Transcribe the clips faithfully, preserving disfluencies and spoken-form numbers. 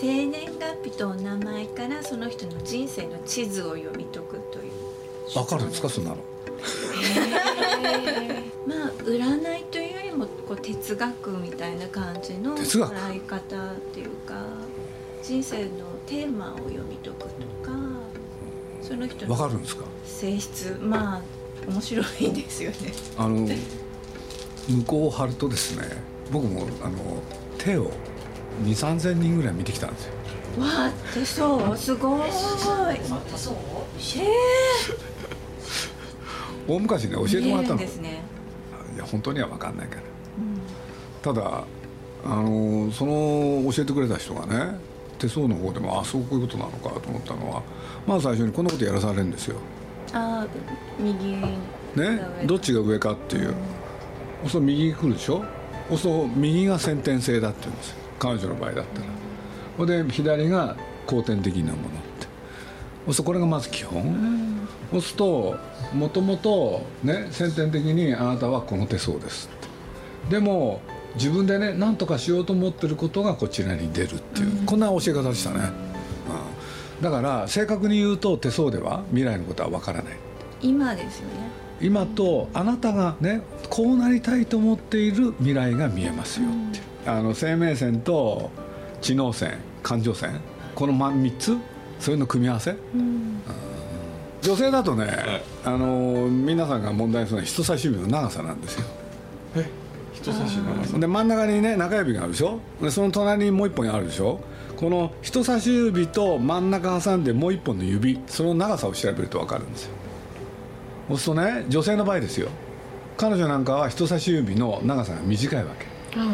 生年月日とお名前からその人の人生の地図を読み解くという。わかるんですか、そんなの。まあ占いというよりもこう哲学みたいな感じの捉え方っていうか、人生のテーマを読み解くとか、その人のわかるんですか、性質、まあ面白いですよね。あの向こうを張るとですね、僕もあの手をに、さんぜんにんぐらい見てきたんですよ。わあ、手相すごい。手相？大昔ね、教えてもらったの。ですね、いや本当には分かんないから、うん、ただあのその教えてくれた人がね、手相の方でもあそうこういうことなのかと思ったのは、まず最初にこんなことやらされるんですよ。あ、右ね、どっちが上かっていう、うん、そう右来るでしょ。そう右が先天性だって言うんですよ、彼女の場合だったら。それ、うん、で左が後天的なものって。そうこれがまず基本、うんそうすると、もともとね、先天的にあなたはこの手相ですって。でも自分でね、何とかしようと思ってることがこちらに出るっていう、うん、こんな教え方でしたね、うん、だから正確に言うと手相では未来のことはわからない。今ですよね。今とあなたがね、こうなりたいと思っている未来が見えますよっていう、うん、あの生命線と知能線、感情線、このみっつ、そういうの組み合わせ、うんうん、女性だとね、はい、あの皆さんが問題するのは人差し指の長さなんですよ。え、人差し指の長さで、真ん中にね中指があるでしょ。でその隣にもう一本あるでしょ。この人差し指と真ん中挟んでもう一本の指、その長さを調べると分かるんですよ。そうするとね、女性の場合ですよ、彼女なんかは人差し指の長さが短いわけ、は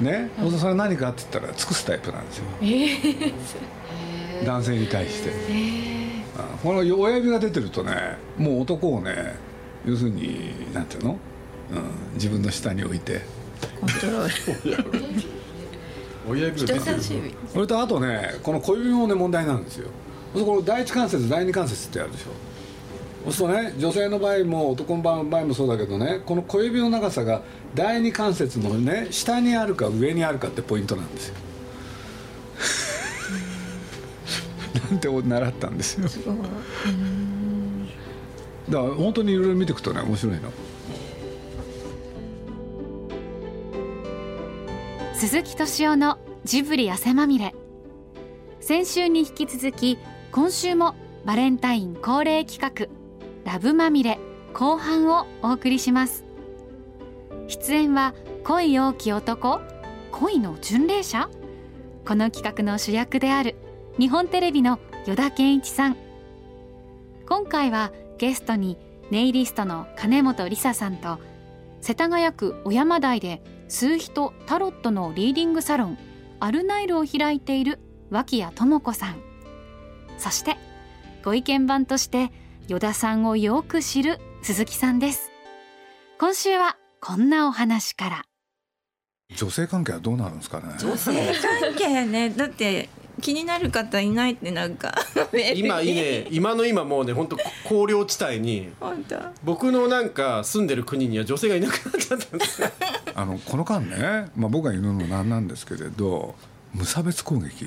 い、ね、はい、それ何かって言ったら尽くすタイプなんですよ、えー、男性に対して、えーこの親指が出てるとね、もう男をね、要するになんていうの、うん、自分の下に置いてコントロール。親指が出てる。それとあとね、この小指もね問題なんですよ。この第一関節、第二関節ってあるでしょ。そうするとね、女性の場合も男の場合もそうだけどね、この小指の長さが第二関節のね下にあるか上にあるかってポイントなんですよ。なんて習ったんですよ。うんだから本当にいろいろ見ていくとね、面白いの。鈴木敏夫のジブリ汗まみれ。先週に引き続き今週もバレンタイン恒例企画、ラブまみれ後半をお送りします。出演は恋多き男、恋の巡礼者。この企画の主役である日本テレビの依田健一さん。今回はゲストにネイリストの金本理沙さんと、世田谷区小山台で数秘とタロットのリーディングサロンアルナイルを開いている脇谷智子さん、そしてご意見番として依田さんをよく知る鈴木さんです。今週はこんなお話から。女性関係はどうなるんですかね。女性関係ね、だって気になる方いないって、なんか今いいね、今の今もうね、本当荒涼地帯に僕のなんか住んでる国には女性がいなくなっちゃったんですよ。あのこの間ね、まあ、僕が言うのもなんなんですけれど、無差別攻撃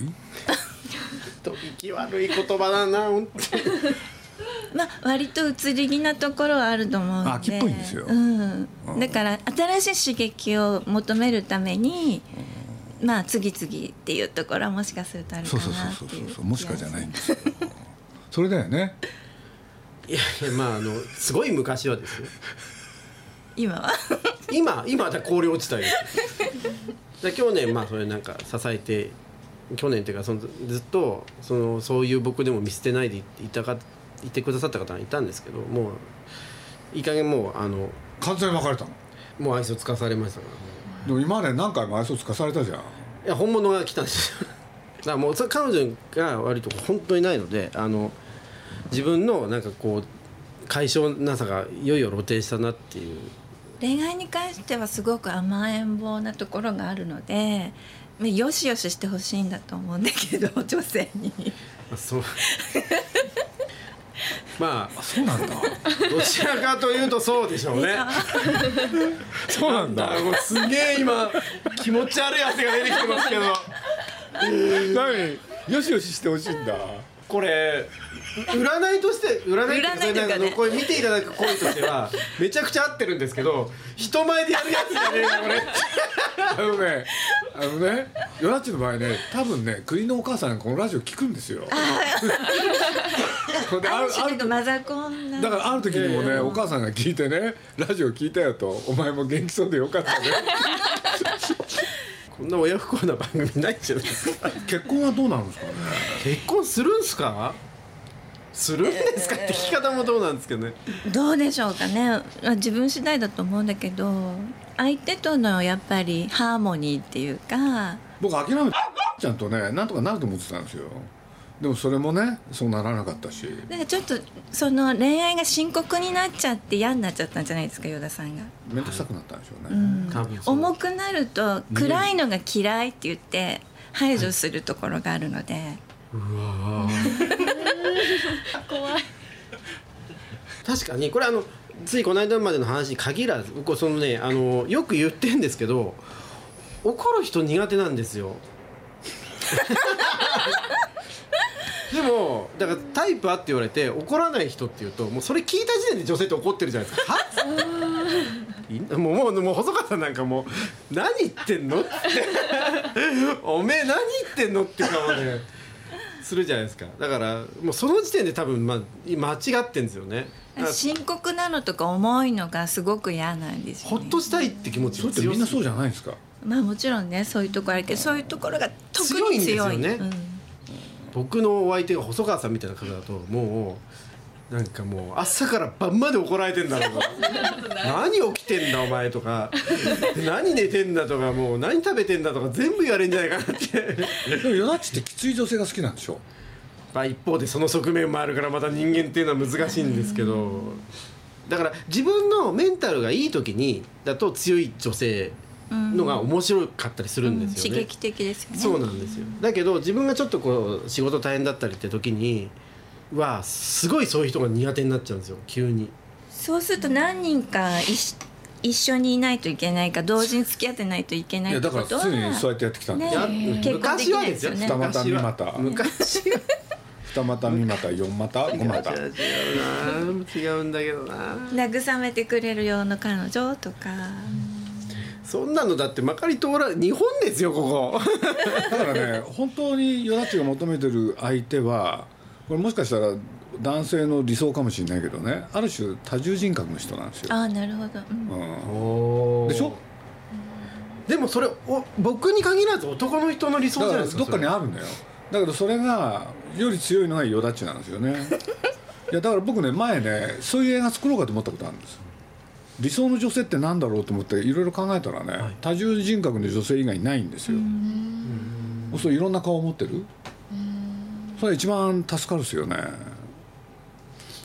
と息悪い言葉だな本当に。まあ、割と移り気なところはあると思うので、秋っぽいんですよ、うん、だから新しい刺激を求めるために、うんまあ、次々っていうところはもしかするとあるかなっていう。そうそうそうそう、もしかじゃないんですよ。それだよね。いやいや、まああのすごい昔はですよ。今は今今だ高齢地帯です。去年まあそれなんか支えて、去年っていうかそのずっとそのそういう僕でも見捨てないでいたかいてくださった方がいたんですけど、もういい加減もうあの完全に別れたの。もう愛想つかされましたから。でも今まで何回も愛想つかされたじゃん。いや本物が来たんですよ。だからもう彼女が割と本当にないので、あの自分のなんかこう解消なさがいよいよ露呈したなっていう。恋愛に関してはすごく甘えん坊なところがあるので、よしよししてほしいんだと思うんだけど、女性に。あ、そう。まあ、あ、そうなんだ。どちらかというとそうでしょうね。そうなんだ。もうすげえ今気持ち悪い汗が出てきてますけど。何よしよししてほしいんだこれ。占いとして占いというかね、これ見ていただく声としてはめちゃくちゃ合ってるんですけど、人前でやるやつじゃねえよこれ。あのね、あのね、よらっちの場合ね、多分ね、国のお母さんがこのラジオ聞くんですよ。であるあるマザコンなだからある時にもね、えー、お母さんが聞いてね、ラジオ聞いたよと、お前も元気そうでよかったね。こんな親不幸な番組ないんじゃないですか。結婚はどうなるんですかね。結婚するんですか。するんですかって聞き方もどうなんですけどね。どうでしょうかね。自分次第だと思うんだけど、相手とのやっぱりハーモニーっていうか。僕諦めちゃんとね、なんとかなると思ってたんですよ。でもそれもね、そうならなかったし。なんかちょっとその恋愛が深刻になっちゃって嫌になっちゃったんじゃないですか、依田さんが。面倒くさくなったんでしょうね。うん、多分そう。重くなると暗いのが嫌いって言って排除するところがあるので。はい、うわ怖い。確かにこれあのついこの間までの話に限らず、僕そのねあのよく言ってるんですけど、怒る人苦手なんですよ。でもだからタイプはって言われて怒らない人っていうと、もうそれ聞いた時点で女性って怒ってるじゃないですか。はもうもうもう細川さんなんかもう何言ってんのっておめえ何言ってんのって顔ねするじゃないですか。だからもうその時点で多分、まあ、間違ってんですよね。深刻なのとか重いのがすごく嫌なんですよね。ほっとしたいって気持ちが強い。それってみんなそうじゃないですか。まあもちろんね、そういうところあるけど、そういうところが特に強い。強いんですよね。うん、僕のお相手が細川さんみたいな方だと、もうなんかもう朝から晩まで怒られてんだろうと何起きてんだお前とか何寝てんだとか、もう何食べてんだとか全部言われるんじゃないかなってでもよだっちってきつい女性が好きなんでしょ。まあ一方でその側面もあるから、また人間っていうのは難しいんですけど、だから自分のメンタルがいい時にだと強い女性のが面白かったりするんですよね。うん、刺激的ですよね。そうなんですよ。だけど自分がちょっとこう仕事大変だったりって時にはすごいそういう人が苦手になっちゃうんですよ、急に。そうすると何人か一緒にいないといけないか、同時に付き合ってないといけないってことは。いやだから常にそうやってやってきたんですよ。ね、結婚できないですよね。二股三股。昔は。二股三股四股五股。違うな、違うんだけどな。慰めてくれるような彼女とか。そんなのだってまかり通ら日本ですよここ。だからね、本当によだっちが求めてる相手はこれもしかしたら男性の理想かもしれないけどね、ある種多重人格の人なんですよ。ああ、なるほど。うんうん、でしょ。うん、でもそれお僕に限らず男の人の理想じゃないですか。だからどっかにあるんだよ。だけどそれがより強いのがよだっちなんですよね。いやだから僕ね、前ねそういう映画作ろうかと思ったことあるんですよ。理想の女性ってなんだろうと思っていろいろ考えたらね、はい、多重人格の女性以外ないんですよ。うん、そういろんな顔を持ってる。うん、それは一番助かるですよね。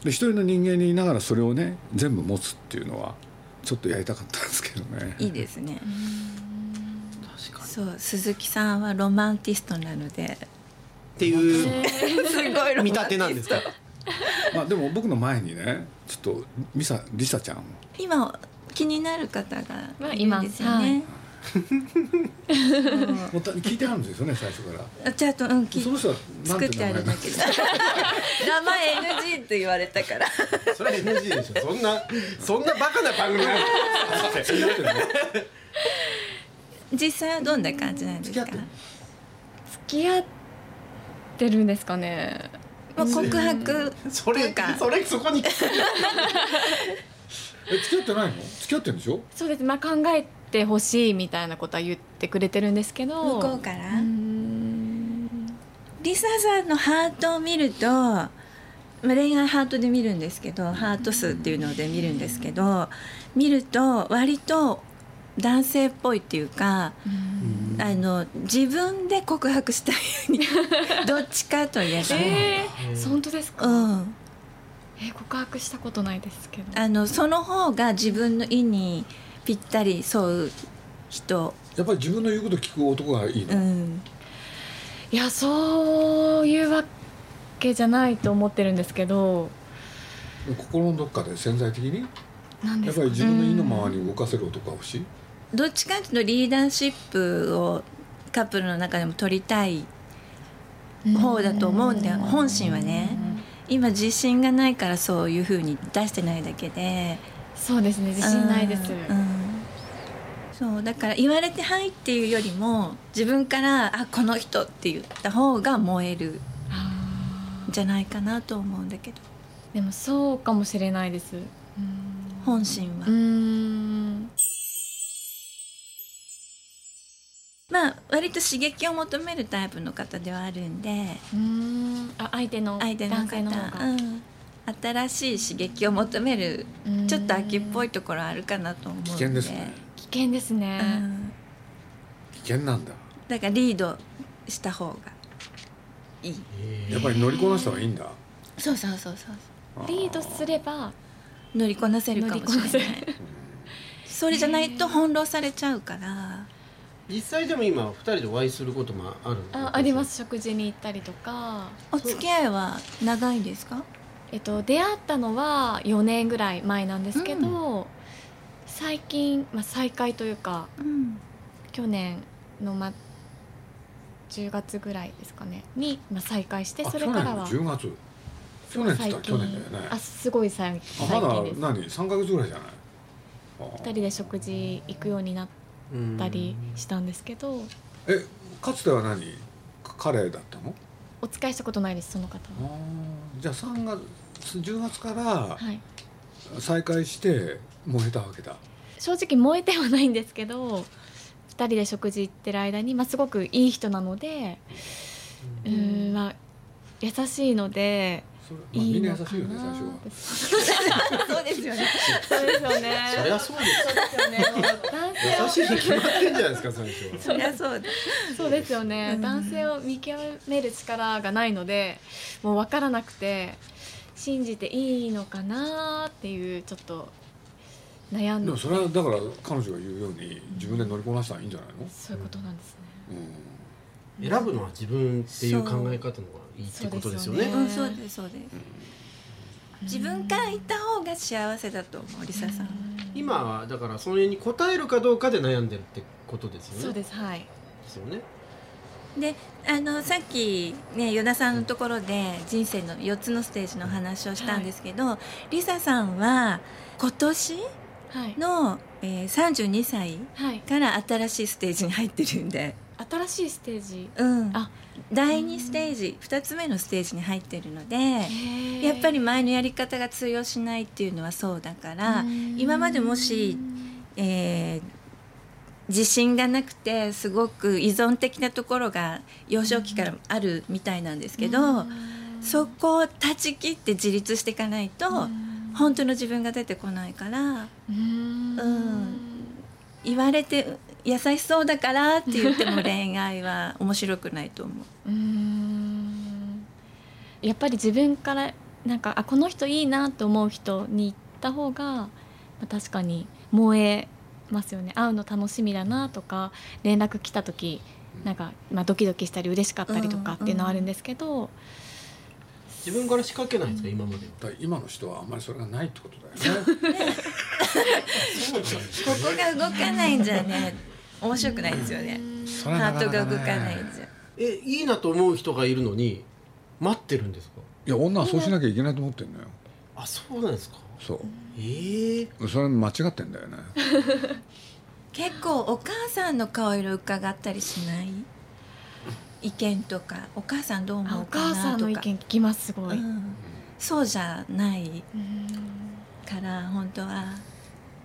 で一人の人間にいながらそれをね全部持つっていうのはちょっとやりたかったんですけどね。いいですね。確かに。そう、鈴木さんはロマンティストなのでっていうすごい見立てなんですか。まあでも僕の前にね、ちょっとミサリサちゃん今気になる方がいるんですよね。もう聞いてあるんですよね、最初から。ちゃんとうん聞いて。その人は作ってあるんだけど。名前 エヌジー って言われたから。それ エヌジー でしょ。そんなそんなバカな番組。実際はどんな感じなんですか。付き合ってるんですかね。もう告白それそれそこに。え、付き合ってないの？付き合ってるんでしょ？そうです。まあ考えてほしいみたいなことは言ってくれてるんですけど、向こうから。うーん、リサさんのハートを見ると、まあ、恋愛ハートで見るんですけど、ハート数っていうので見るんですけど、見ると割と男性っぽいっていうか、うあの自分で告白したいどっちかといえば。えー、本当ですか？うん、告白したことないですけど、あのその方が自分の意にぴったり沿う人。やっぱり自分の言うこと聞く男がいいの？うん、いやそういうわけじゃないと思ってるんですけど、心のどっかで潜在的になんですか？やっぱり自分の意のままに動かせる男が欲しい。どっちかというとリーダーシップをカップルの中でも取りたい方だと思うんで、本心はね。今自信がないからそういう風に出してないだけで。そうですね、自信ないです。うんうん、そうだから言われてはいっていうよりも自分からあこの人って言った方が燃えるじゃないかなと思うんだけど。でもそうかもしれないです。うん、本心は。うーん、まあ割と刺激を求めるタイプの方ではあるんで。うーん、あ相手の男性の方が、うん、新しい刺激を求めるちょっと秋っぽいところあるかなと思うんで。危険ですね。危険ですね、うん、危険なんだ。だからリードした方がいい。やっぱり乗りこなした方がいいんだ。そうそうそうそう。リードすれば乗りこなせるかもしれない。それじゃないと翻弄されちゃうから。実際でも今ふたりでお会いすることもあるんですか？あ、あります。食事に行ったりとか。お付き合いは長いんですか？えっと、出会ったのはよねんぐらい前なんですけど、うん、最近、まあ、再会というか、うん、去年の、ま、じゅうがつぐらいですかねに、まあ、再会して、それからは去年のじゅうがつ。去年って言ったら去年だよね。あ、すごい最近です。あ、まだ何さんかげつぐらいじゃない。ふたりで食事行くようになったりしたんですけど。え、かつては何彼だったの？お使いしたことないです、その方は。あ、じゃあさんがつじゅうがつから再会して燃えたわけだ。はい、正直燃えてはないんですけど、ふたりで食事行ってる間に、まあ、すごくいい人なので、うーん、まあ優しいので、まあ、いいのかな。みんな優しいよね、最初は。そうですよね。そうですよね。そりゃそうですよね。優しいに決まってんじゃないですか、最初は。そりゃそうです。そうですよね。男性を見極める力がないので、もう分からなくて、信じていいのかなっていうちょっと悩んで。でもそれはだから彼女が言うように、自分で乗りこなしたらいいんじゃないの？そういうことなんですね。うん、選ぶのは自分っていう考え方の方がいいってことですよね。そうです、そうです。自分から言った方が幸せだと思う、リサさん。今はだからそれに応えるかどうかで悩んでるってことですよね。そうです、はい。ですよね。で、あのさっきね、与田さんのところで人生のよっつのステージの話をしたんですけど、はい、リサさんは今年の、はい、えー、さんじゅうにさいから新しいステージに入ってるんで。新しいステージ、うん、あ、だいにステージ、うん、ふたつめのステージに入ってるので、やっぱり前のやり方が通用しないっていうのはそうだから、今までもし、えー、自信がなくてすごく依存的なところが幼少期からあるみたいなんですけど、そこを断ち切って自立していかないと本当の自分が出てこないから、うん、言われて優しそうだからって言っても恋愛は面白くないと思う。 うーん、やっぱり自分からなんか、あこの人いいなと思う人に行った方が、まあ、確かに燃えますよね。会うの楽しみだなとか、連絡来た時なんか、まあ、ドキドキしたり嬉しかったりとかっていうのはあるんですけど、うんうん、自分から仕掛けないんですか、今まで。だ今の人はあんまりそれがないってことだよね。そうね。ここが動かないんじゃね、面白くないですよね。ハートが動かないんじゃ。え、いいなと思う人がいるのに待ってるんですか？いや、女はそうしなきゃいけないと思ってんのよ。あ、そうなんですか。そう。えー、それ間違ってんだよね。結構お母さんの顔色伺ったりしない？意見とか、お母さんどう思うかなとか。お母さんの意見聞きます、すごい。うん、そうじゃないから本当は。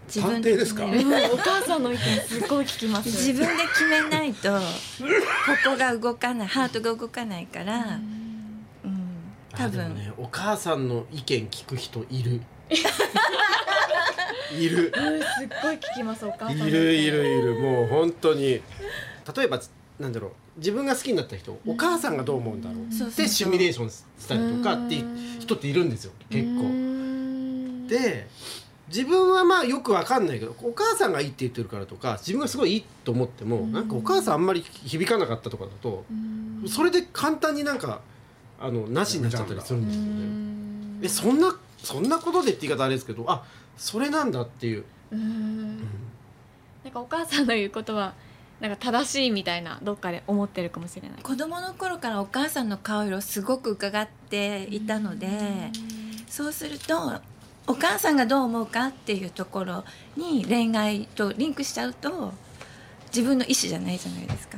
自分で決める。探偵ですか？お母さんの意見すごい聞きます。自分で決めないとここが動かない、ハートが動かないから。うん、多分、ね、お母さんの意見聞く人いる。いる。うん、すっごい聞きます、お母さんの意見。いるいるいる、もう本当に。例えばなんだろう、自分が好きになった人、お母さんがどう思うんだろうってシミュレーションしたりとかっていう人っているんですよ、結構。で、自分はまあよくわかんないけど、お母さんがいいって言ってるからとか、自分がすごいいいと思っても、なんかお母さんあんまり響かなかったとかだと、それで簡単になんかあのなしになっちゃったりするんですよね。え、そんなそんなことでって言い方あれですけど、あ、それなんだっていう。なんかお母さんの言うことはなんか正しいみたいなどっかで思ってるかもしれない。子供の頃からお母さんの顔色すごく伺っていたので、そうするとお母さんがどう思うかっていうところに恋愛とリンクしちゃうと自分の意思じゃないじゃないですか。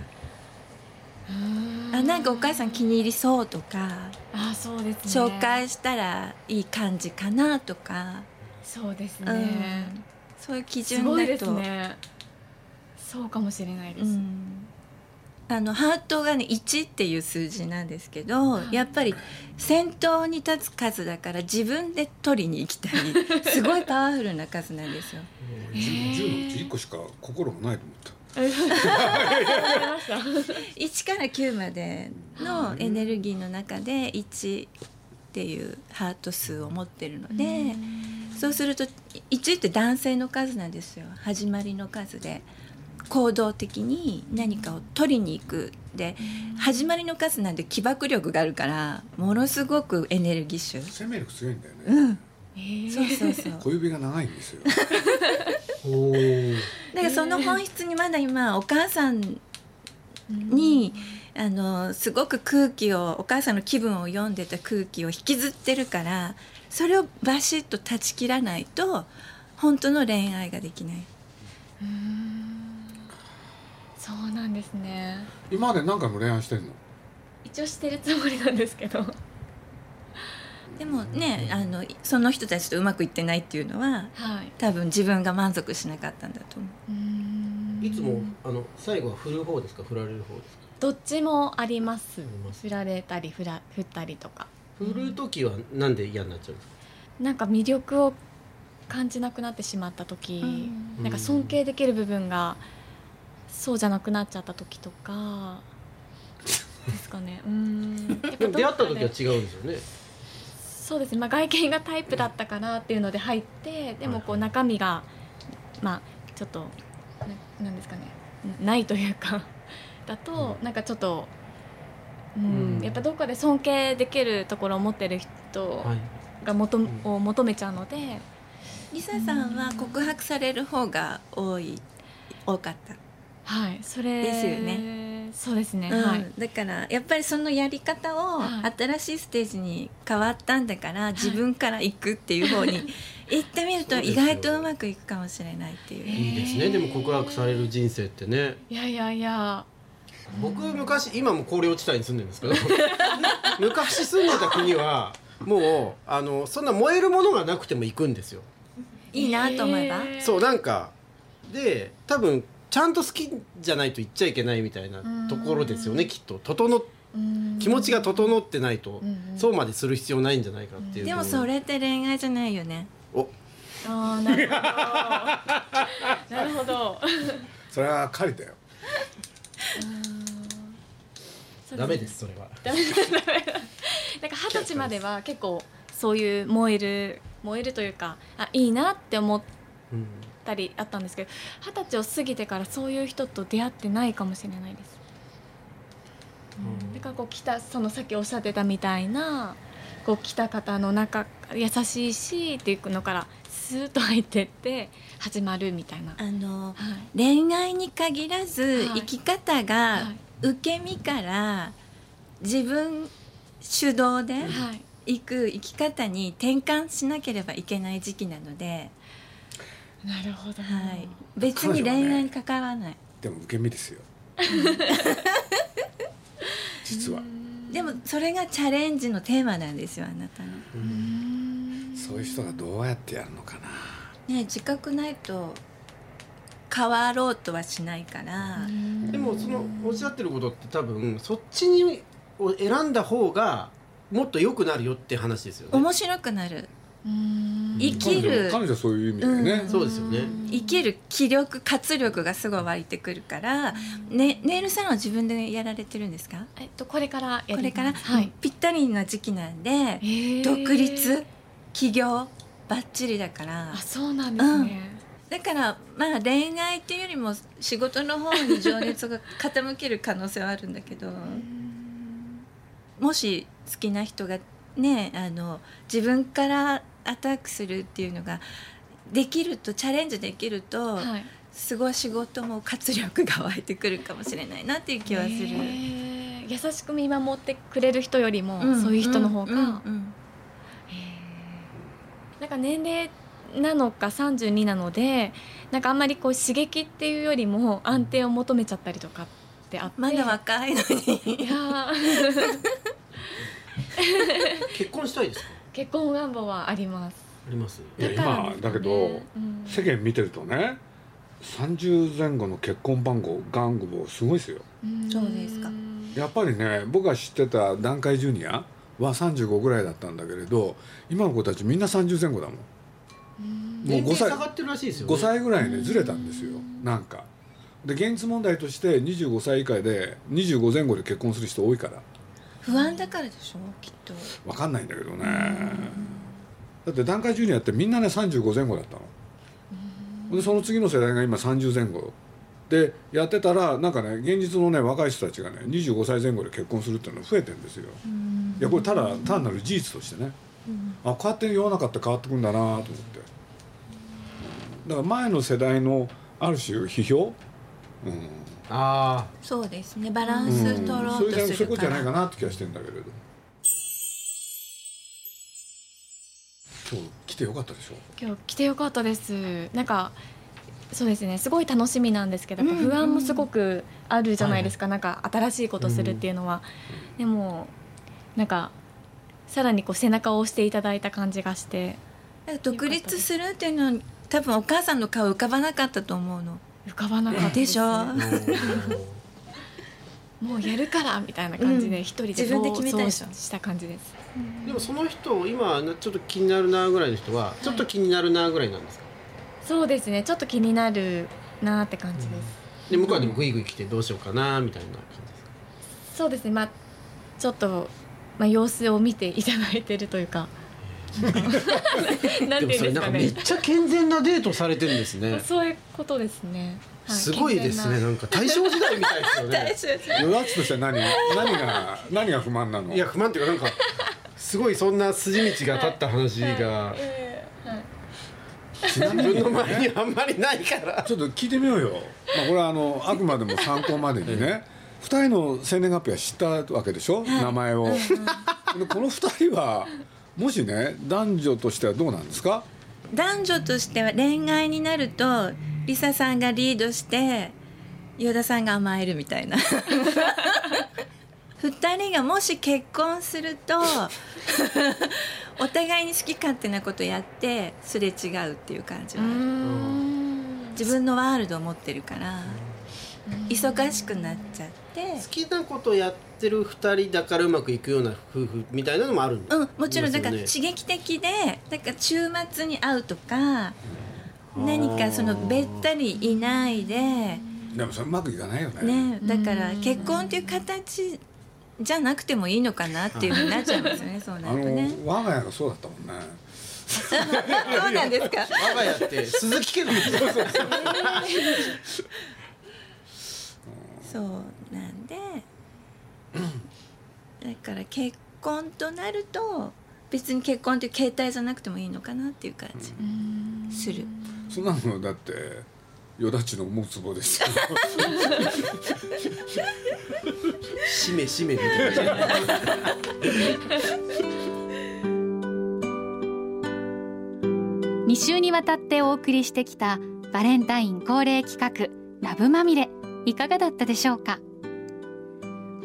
あ、なんかお母さん気に入りそうとか、あ、そうですね、紹介したらいい感じかなとか、そうですね、うん、そういう基準だとすごいですね。そうかもしれないです、うん、あのハートがねいちっていう数字なんですけど、はい、やっぱり先頭に立つ数だから自分で取りに行きたいすごいパワフルな数なんですよ。じゅうのうちいっこしか心がないと思ったいちからきゅうまでのエネルギーの中でいちっていうハート数を持ってるので、そうするといちって男性の数なんですよ。始まりの数で行動的に何かを取りに行くで、始まりの数なんで起爆力があるからものすごくエネルギッシュ、生命力強いんだよね、うん、そうそうそう、小指が長いんですよお、だからその本質にまだ今お母さんに、うん、あのすごく空気を、お母さんの気分を読んでた空気を引きずってるから、それをバシッと断ち切らないと本当の恋愛ができない。うーん、そうなんですね。今まで何回も恋愛してるの？一応してるつもりなんですけどでもね、あのその人たちとうまくいってないっていうのは、はい、多分自分が満足しなかったんだと思う。うーん、いつもあの最後は振る方ですか、振られる方ですか？どっちもあります。振られたり 振, ら振ったりとか。振る時はなんで嫌になっちゃうんですか？なんか魅力を感じなくなってしまった時、なんか尊敬できる部分がそうじゃなくなっちゃった時とかですかね。うーん、でも出会った時は違うんですよね。そうですね、まあ、外見がタイプだったかなっていうので入って、でもこう中身が、まあ、ちょっとなんですかね、ないというかだとなんかちょっと、うん、やっぱどこかで尊敬できるところを持ってる人が求、はい、を求めちゃうので。リサさんは告白される方が多い、多かった、はい、それですよね。そうですね、うん、はい、だからやっぱりそのやり方を新しいステージに変わったんだから、はい、自分から行くっていう方に行ってみると意外とうまくいくかもしれないっていう。いいですね、でも告白される人生ってね。いやいやいや、僕昔、今も高齢地帯に住んでるんですけど昔住んでた国はもうあのそんな燃えるものがなくても行くんですよ。いいなと思えば、そう、なんかで多分ちゃんと好きじゃないと言っちゃいけないみたいなところですよね、きっと。整っ気持ちが整ってないとそうまでする必要ないんじゃないかっていう。でもそれって恋愛じゃないよね。お、あ、なるほどなるほどそれは狩りだよダメです、それはダメだダメだ。なんか二十歳までは結構そういう燃える燃えるというか、あ、いいなって思って、うん、たりあったんですけど、二十歳を過ぎてからそういう人と出会ってないかもしれないです、うん、だからこう来た、そのさっきおっしゃってたみたいなこう来た方の中優しいしっていうのからスーッと入ってって始まるみたいな、あの、はい、恋愛に限らず生き方が受け身から自分主導で行く生き方に転換しなければいけない時期なので。なるほど、はい、別に恋愛に関わらない、ね、でも受け身ですよ実は。でもそれがチャレンジのテーマなんですよ、あなたの。うーん、そういう人がどうやってやるのかな、ね、自覚ないと変わろうとはしないから。でもそのおっしゃってることって多分そっちに選んだ方がもっと良くなるよって話ですよね。面白くなる、うーん、生きる、彼女はそういう意味だよね、うん、そうですよね。生きる気力、活力がすごい湧いてくるから、ね、ネイルサロン自分でやられてるんですか？えっと、これからやります。これから、はい、ぴったりな時期なんで、独立、起業バッチリだから。あ、そうなんですね、うん、だからまあ恋愛っていうよりも仕事の方に情熱が傾ける可能性はあるんだけどもし好きな人がね、あの自分からアタックするっていうのができると、チャレンジできると、はい、過ごし事も活力が湧いてくるかもしれないなっていう気はする。優しく見守ってくれる人よりも、うん、そういう人の方が、うんうんうん、なんか年齢なのかさんじゅうになので、なんかあんまりこう刺激っていうよりも安定を求めちゃったりとかってあって、まだ若いのにいや結婚したいですか？結婚願望はあります。あります。だからですね、今だけど、うん、世間見てるとね、さんじゅうぜん後の結婚番号願望すごいですよ。そうですか。やっぱりね、僕が知ってた団塊ジュニアはさんじゅうごぐらいだったんだけれど、今の子たちみんなさんじゅうぜん後だもん。もうごさい下がってるらしいですよね。ごさいぐらいねずれたんですよ。なんかで現実問題としてにじゅうごさい以下でにじゅうごぜん後で結婚する人多いから、不安だからでしょきっと。分かんないんだけどね。だって団塊ジュニアってみんなねさんじゅうごぜん後だったので、その次の世代が今さんじゅうぜん後でやってたら、なんかね現実のね若い人たちがねにじゅうごさいぜん後で結婚するっていうのが増えてるんですよ。いやこれただ単なる事実としてね、あこうやって世の中って変わってくんだなと思って、だから前の世代のある種批評、うん、あそうですね、バランス取ろうとするから、うん、それそこじゃないかなって気がしてるんだけれど、今日来てよかったでしょ。今日来てよかったです。なんかそうですね、すごい楽しみなんですけど、やっぱ不安もすごくあるじゃないですか、うんうん、なんか新しいことするっていうのは、うんうん、でもなんかさらにこう背中を押していただいた感じがして、なんか独立するっていうのは多分お母さんの顔浮かばなかったと思うの。浮かばなかったでしょもうやるからみたいな感じで一人で自分で決めたりした感じです。でもその人今ちょっと気になるなぐらいの人はちょっと気になるなぐらいなんですか？はい、そうですね、ちょっと気になるなって感じです、うん、で向こうはでもグイグイ来てどうしようかなみたいな感じですか？そうですね、まあちょっと、まあ、様子を見ていただいてるというかなんていうんですかね、でもそれなんかめっちゃ健全なデートされてるんですねそういうことですね、はい、すごいですね、なんか大正時代みたいですよね余談としては 何, 何, が何が不満なの？いや不満っていうか、なんかすごいそんな筋道が立った話が自分の前にあんまりないからちょっと聞いてみようよ、まあ、これは あ, のあくまでも参考までにねふたりの生年月日は知ったわけでしょ、名前をでこのふたりはもしね、男女としてはどうなんですか？男女としては恋愛になるとリサさんがリードして依田さんが甘えるみたいなふたりがもし結婚するとお互いに好き勝手なことやってすれ違うっていう感じはある。うん自分のワールドを持ってるから忙しくなっちゃって、好きなことやっててるふたりだからうまくいくような夫婦みたいなのもあるんだ、うん、もちろんだから刺激的で、だから週末に会うとか、うん、何かそのべったりいないで、でもそれうまくいかないよ ね, ね。だから結婚っていう形じゃなくてもいいのかなっていう風になっちゃいますよねそうなるとね。あの我が家がそうだったもんねそうなんですか我が家って鈴木家のそうなんで、だから結婚となると別に結婚という形態じゃなくてもいいのかなっていう感じする、うん、そんなのだってよだちの思うつぼですよしめしめみたいなに週にわたってお送りしてきたバレンタイン恒例企画ラブまみれ、いかがだったでしょうか？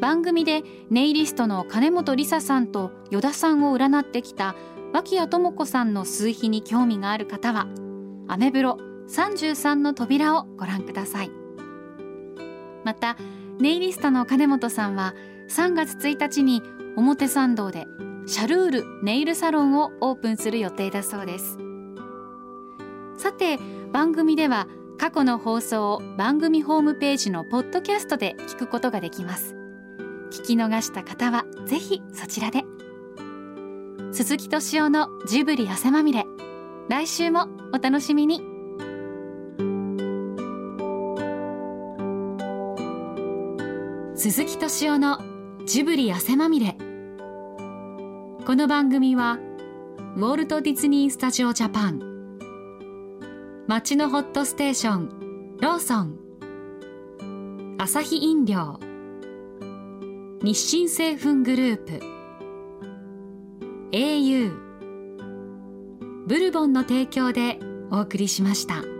番組でネイリストの金本理沙さんと依田さんを占ってきた脇谷智子さんの数秘に興味がある方はアメブロさんじゅうさんの扉をご覧ください。またネイリストの金本さんはさんがつついたちに表参道でシャルールネイルサロンをオープンする予定だそうです。さて番組では過去の放送を番組ホームページのポッドキャストで聞くことができます。聞き逃した方はぜひそちらで。鈴木敏夫のジブリ汗まみれ、来週もお楽しみに。鈴木敏夫のジブリ汗まみれ、この番組はウォルト・ディズニー・スタジオ・ジャパン、街のホットステーションローソン、アサヒ飲料、日清製粉グループ、 エーユー、 ブルボンの提供でお送りしました。